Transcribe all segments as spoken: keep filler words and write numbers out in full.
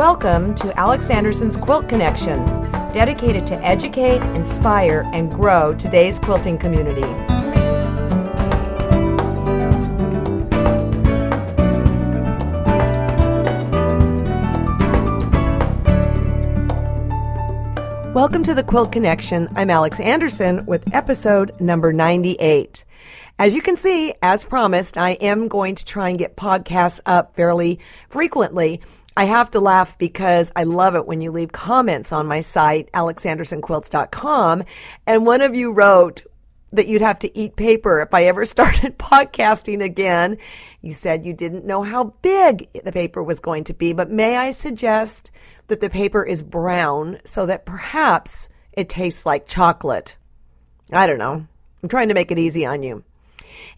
Welcome to Alex Anderson's Quilt Connection, dedicated to educate, inspire, and grow today's quilting community. Welcome to the Quilt Connection. I'm Alex Anderson with episode number ninety-eight. As you can see, as promised, I am going to try and get podcasts up fairly frequently. I have to laugh because I love it when you leave comments on my site, alex anderson quilts dot com, and one of you wrote that you'd have to eat paper if I ever started podcasting again. You said you didn't know how big the paper was going to be, but may I suggest that the paper is brown so that perhaps it tastes like chocolate. I don't know. I'm trying to make it easy on you.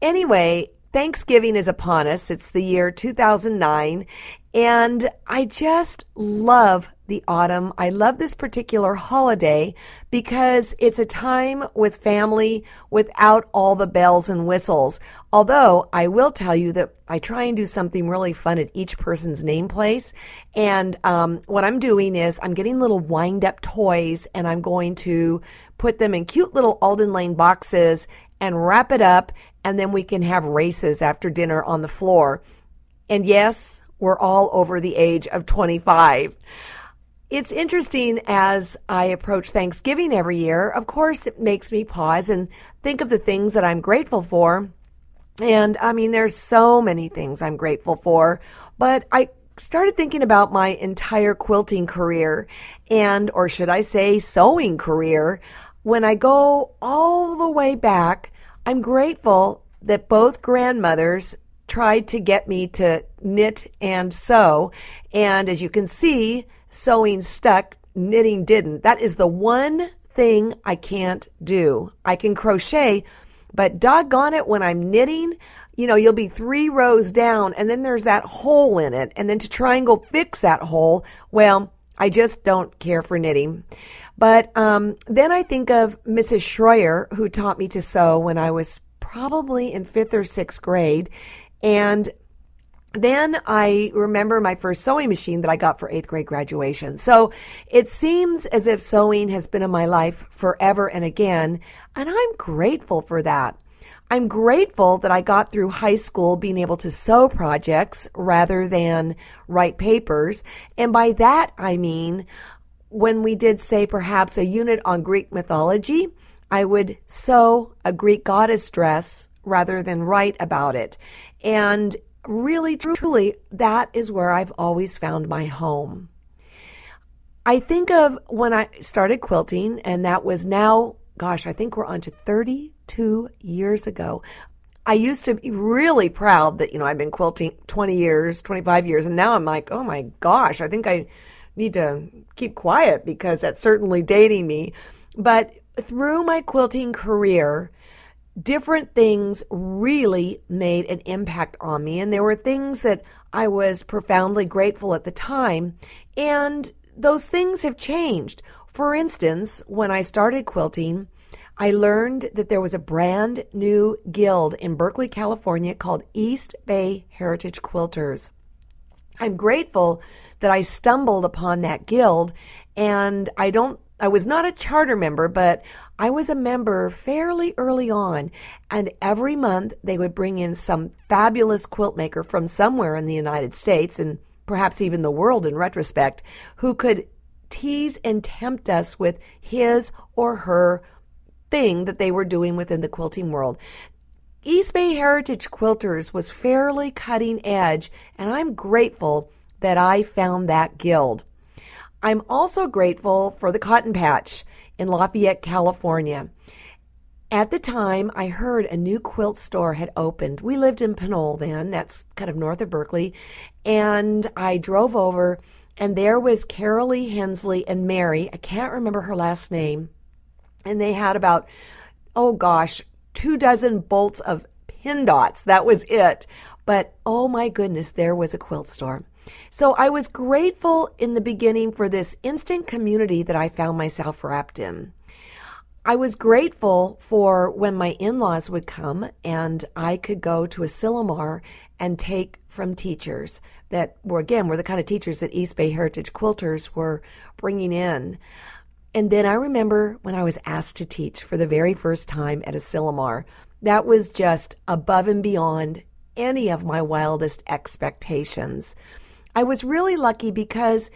Anyway, Thanksgiving is upon us. It's the year two thousand nine, and I just love the autumn. I love this particular holiday because it's a time with family without all the bells and whistles. Although I will tell you that I try and do something really fun at each person's name place. And um, what I'm doing is I'm getting little wind-up toys, and I'm going to put them in cute little Alden Lane boxes and wrap it up, and then we can have races after dinner on the floor. And yes, we're all over the age of twenty-five. It's interesting as I approach Thanksgiving every year. Of course, it makes me pause and think of the things that I'm grateful for. And I mean, there's so many things I'm grateful for, but I started thinking about my entire quilting career, and, or should I say, sewing career. When I go all the way back, I'm grateful that both grandmothers tried to get me to knit and sew. And as you can see, sewing stuck, knitting didn't. That is the one thing I can't do. I can crochet, but doggone it, when I'm knitting, you know, you'll be three rows down, and then there's that hole in it. And then to try and go fix that hole, well, I just don't care for knitting. But um, then I think of Missus Schroyer, who taught me to sew when I was probably in fifth or sixth grade. And then I remember my first sewing machine that I got for eighth grade graduation. So it seems as if sewing has been in my life forever and again, and I'm grateful for that. I'm grateful that I got through high school being able to sew projects rather than write papers. And by that, I mean, when we did, say, perhaps a unit on Greek mythology, I would sew a Greek goddess dress rather than write about it. And really, truly, that is where I've always found my home. I think of when I started quilting, and that was now, gosh, I think we're on to thirty-two years ago. I used to be really proud that, you know, I've been quilting twenty years, twenty-five years, and now I'm like, oh my gosh, I think I need to keep quiet because that's certainly dating me. But through my quilting career, different things really made an impact on me, and there were things that I was profoundly grateful at the time, and those things have changed. For instance, when I started quilting, I learned that there was a brand new guild in Berkeley, California called East Bay Heritage Quilters. I'm grateful that I stumbled upon that guild, and I don't I was not a charter member, but I was a member fairly early on, and every month they would bring in some fabulous quilt maker from somewhere in the United States, and perhaps even the world in retrospect, who could tease and tempt us with his or her thing that they were doing within the quilting world. East Bay Heritage Quilters was fairly cutting edge, and I'm grateful that I found that guild. I'm also grateful for the Cotton Patch in Lafayette, California. At the time, I heard a new quilt store had opened. We lived in Pinole then, that's kind of north of Berkeley, and I drove over, and there was Carolee Hensley and Mary, I can't remember her last name, and they had about, oh gosh, two dozen bolts of pin dots. That was it. But oh my goodness, there was a quilt store. So I was grateful in the beginning for this instant community that I found myself wrapped in. I was grateful for when my in-laws would come and I could go to Asilomar and take from teachers that were, again, were the kind of teachers that East Bay Heritage Quilters were bringing in. And then I remember when I was asked to teach for the very first time at Asilomar, that was just above and beyond any of my wildest expectations. I was really lucky because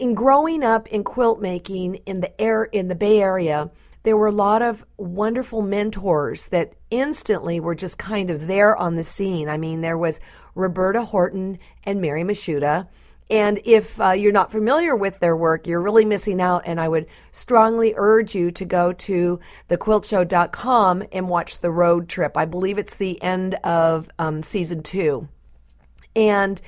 in growing up in quilt making in the air in the Bay Area, there were a lot of wonderful mentors that instantly were just kind of there on the scene. I mean, there was Roberta Horton and Mary Mashuda. And if uh, you're not familiar with their work, you're really missing out. And I would strongly urge you to go to the quilt show dot com and watch The Road Trip. I believe it's the end of um, season two. And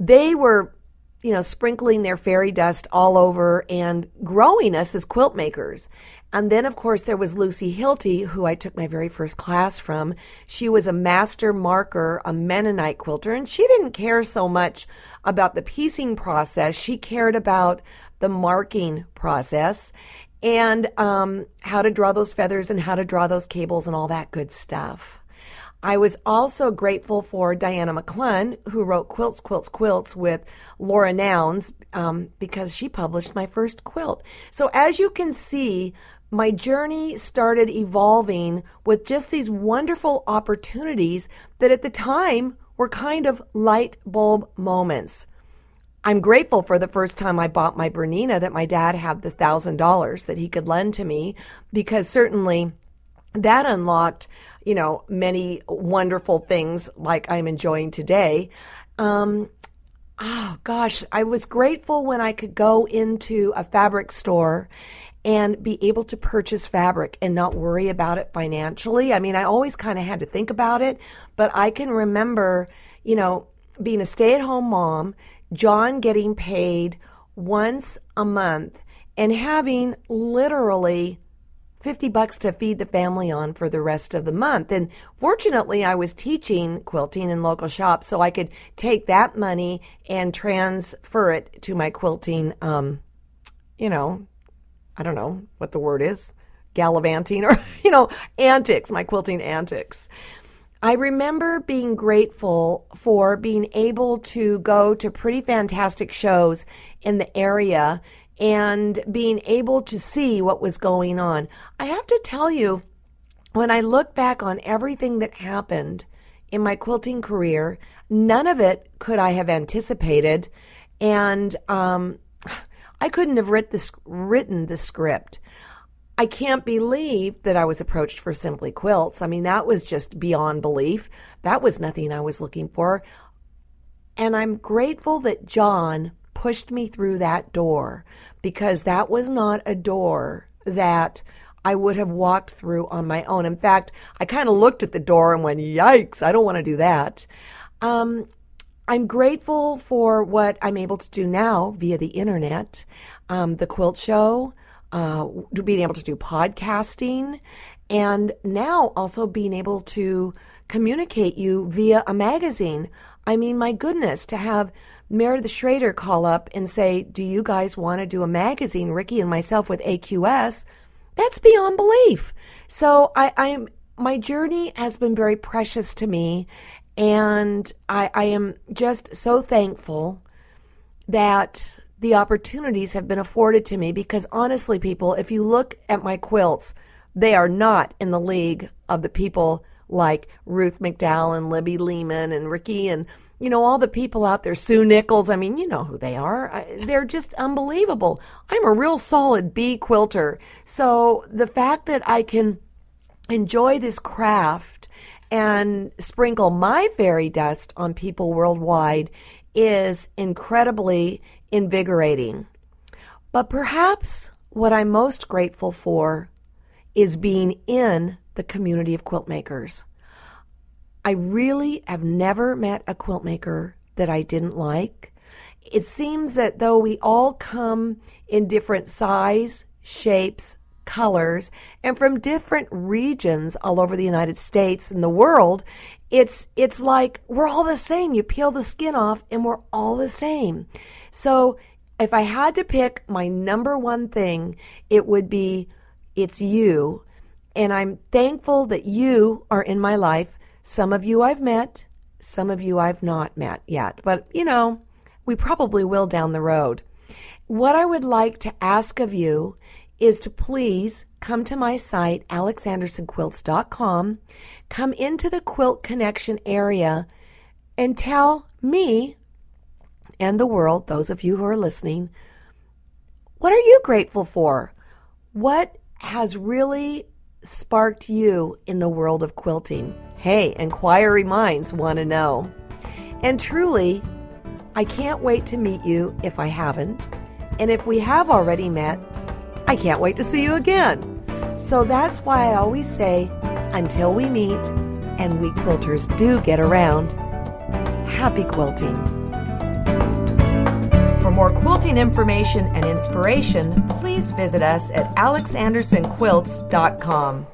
they were, you know, sprinkling their fairy dust all over and growing us as quilt makers. And then, of course, there was Lucy Hilty, who I took my very first class from. She was a master marker, a Mennonite quilter, and she didn't care so much about the piecing process. She cared about the marking process and um, how to draw those feathers and how to draw those cables and all that good stuff. I was also grateful for Diana McClunn, who wrote Quilts, Quilts, Quilts with Laura Nouns, um, because she published my first quilt. So as you can see, my journey started evolving with just these wonderful opportunities that at the time were kind of light bulb moments. I'm grateful for the first time I bought my Bernina that my dad had the one thousand dollars that he could lend to me, because certainly that unlocked, you know, many wonderful things like I'm enjoying today. Um, oh, gosh, I was grateful when I could go into a fabric store and be able to purchase fabric and not worry about it financially. I mean, I always kind of had to think about it, but I can remember, you know, being a stay-at-home mom, John getting paid once a month and having literally fifty bucks to feed the family on for the rest of the month. And fortunately, I was teaching quilting in local shops, so I could take that money and transfer it to my quilting, um, you know, I don't know what the word is, gallivanting or, you know, antics, my quilting antics. I remember being grateful for being able to go to pretty fantastic shows in the area and being able to see what was going on. I have to tell you, when I look back on everything that happened in my quilting career, none of it could I have anticipated. And, um, I couldn't have writ this, written the script. I can't believe that I was approached for Simply Quilts. I mean, that was just beyond belief. That was nothing I was looking for. And I'm grateful that John pushed me through that door, because that was not a door that I would have walked through on my own. In fact, I kind of looked at the door and went, yikes, I don't want to do that. Um, I'm grateful for what I'm able to do now via the internet, um, The Quilt Show, uh, being able to do podcasting, and now also being able to communicate you via a magazine. I mean, my goodness, to have Meredith Schrader call up and say, do you guys want to do a magazine, Ricky and myself, with A Q S? That's beyond belief. So I, I'm my journey has been very precious to me. And I, I am just so thankful that the opportunities have been afforded to me, because honestly, people, if you look at my quilts, they are not in the league of the people like Ruth McDowell and Libby Lehman and Ricky and, you know, all the people out there, Sue Nichols. I mean, you know who they are. I, they're just unbelievable. I'm a real solid B quilter. So the fact that I can enjoy this craft and sprinkle my fairy dust on people worldwide is incredibly invigorating. But perhaps what I'm most grateful for is being in the community of quilt makers. I really have never met a quilt maker that I didn't like. It seems that though we all come in different size, shapes, colors, and from different regions all over the United States and the world, it's it's like we're all the same. You peel the skin off and we're all the same. So if I had to pick my number one thing, it would be It's you, and I'm thankful that you are in my life. Some of you I've met, some of you I've not met yet, but you know, we probably will down the road. What I would like to ask of you is to please come to my site, alex anderson quilts dot com, come into the Quilt Connection area, and tell me and the world, those of you who are listening, what are you grateful for? What has really sparked you in the world of quilting? Hey, inquiry minds want to know. And truly, I can't wait to meet you if I haven't. And if we have already met, I can't wait to see you again. So that's why I always say, until we meet, and we quilters do get around, happy quilting. For more quilting information and inspiration, please visit us at alex anderson quilts dot com.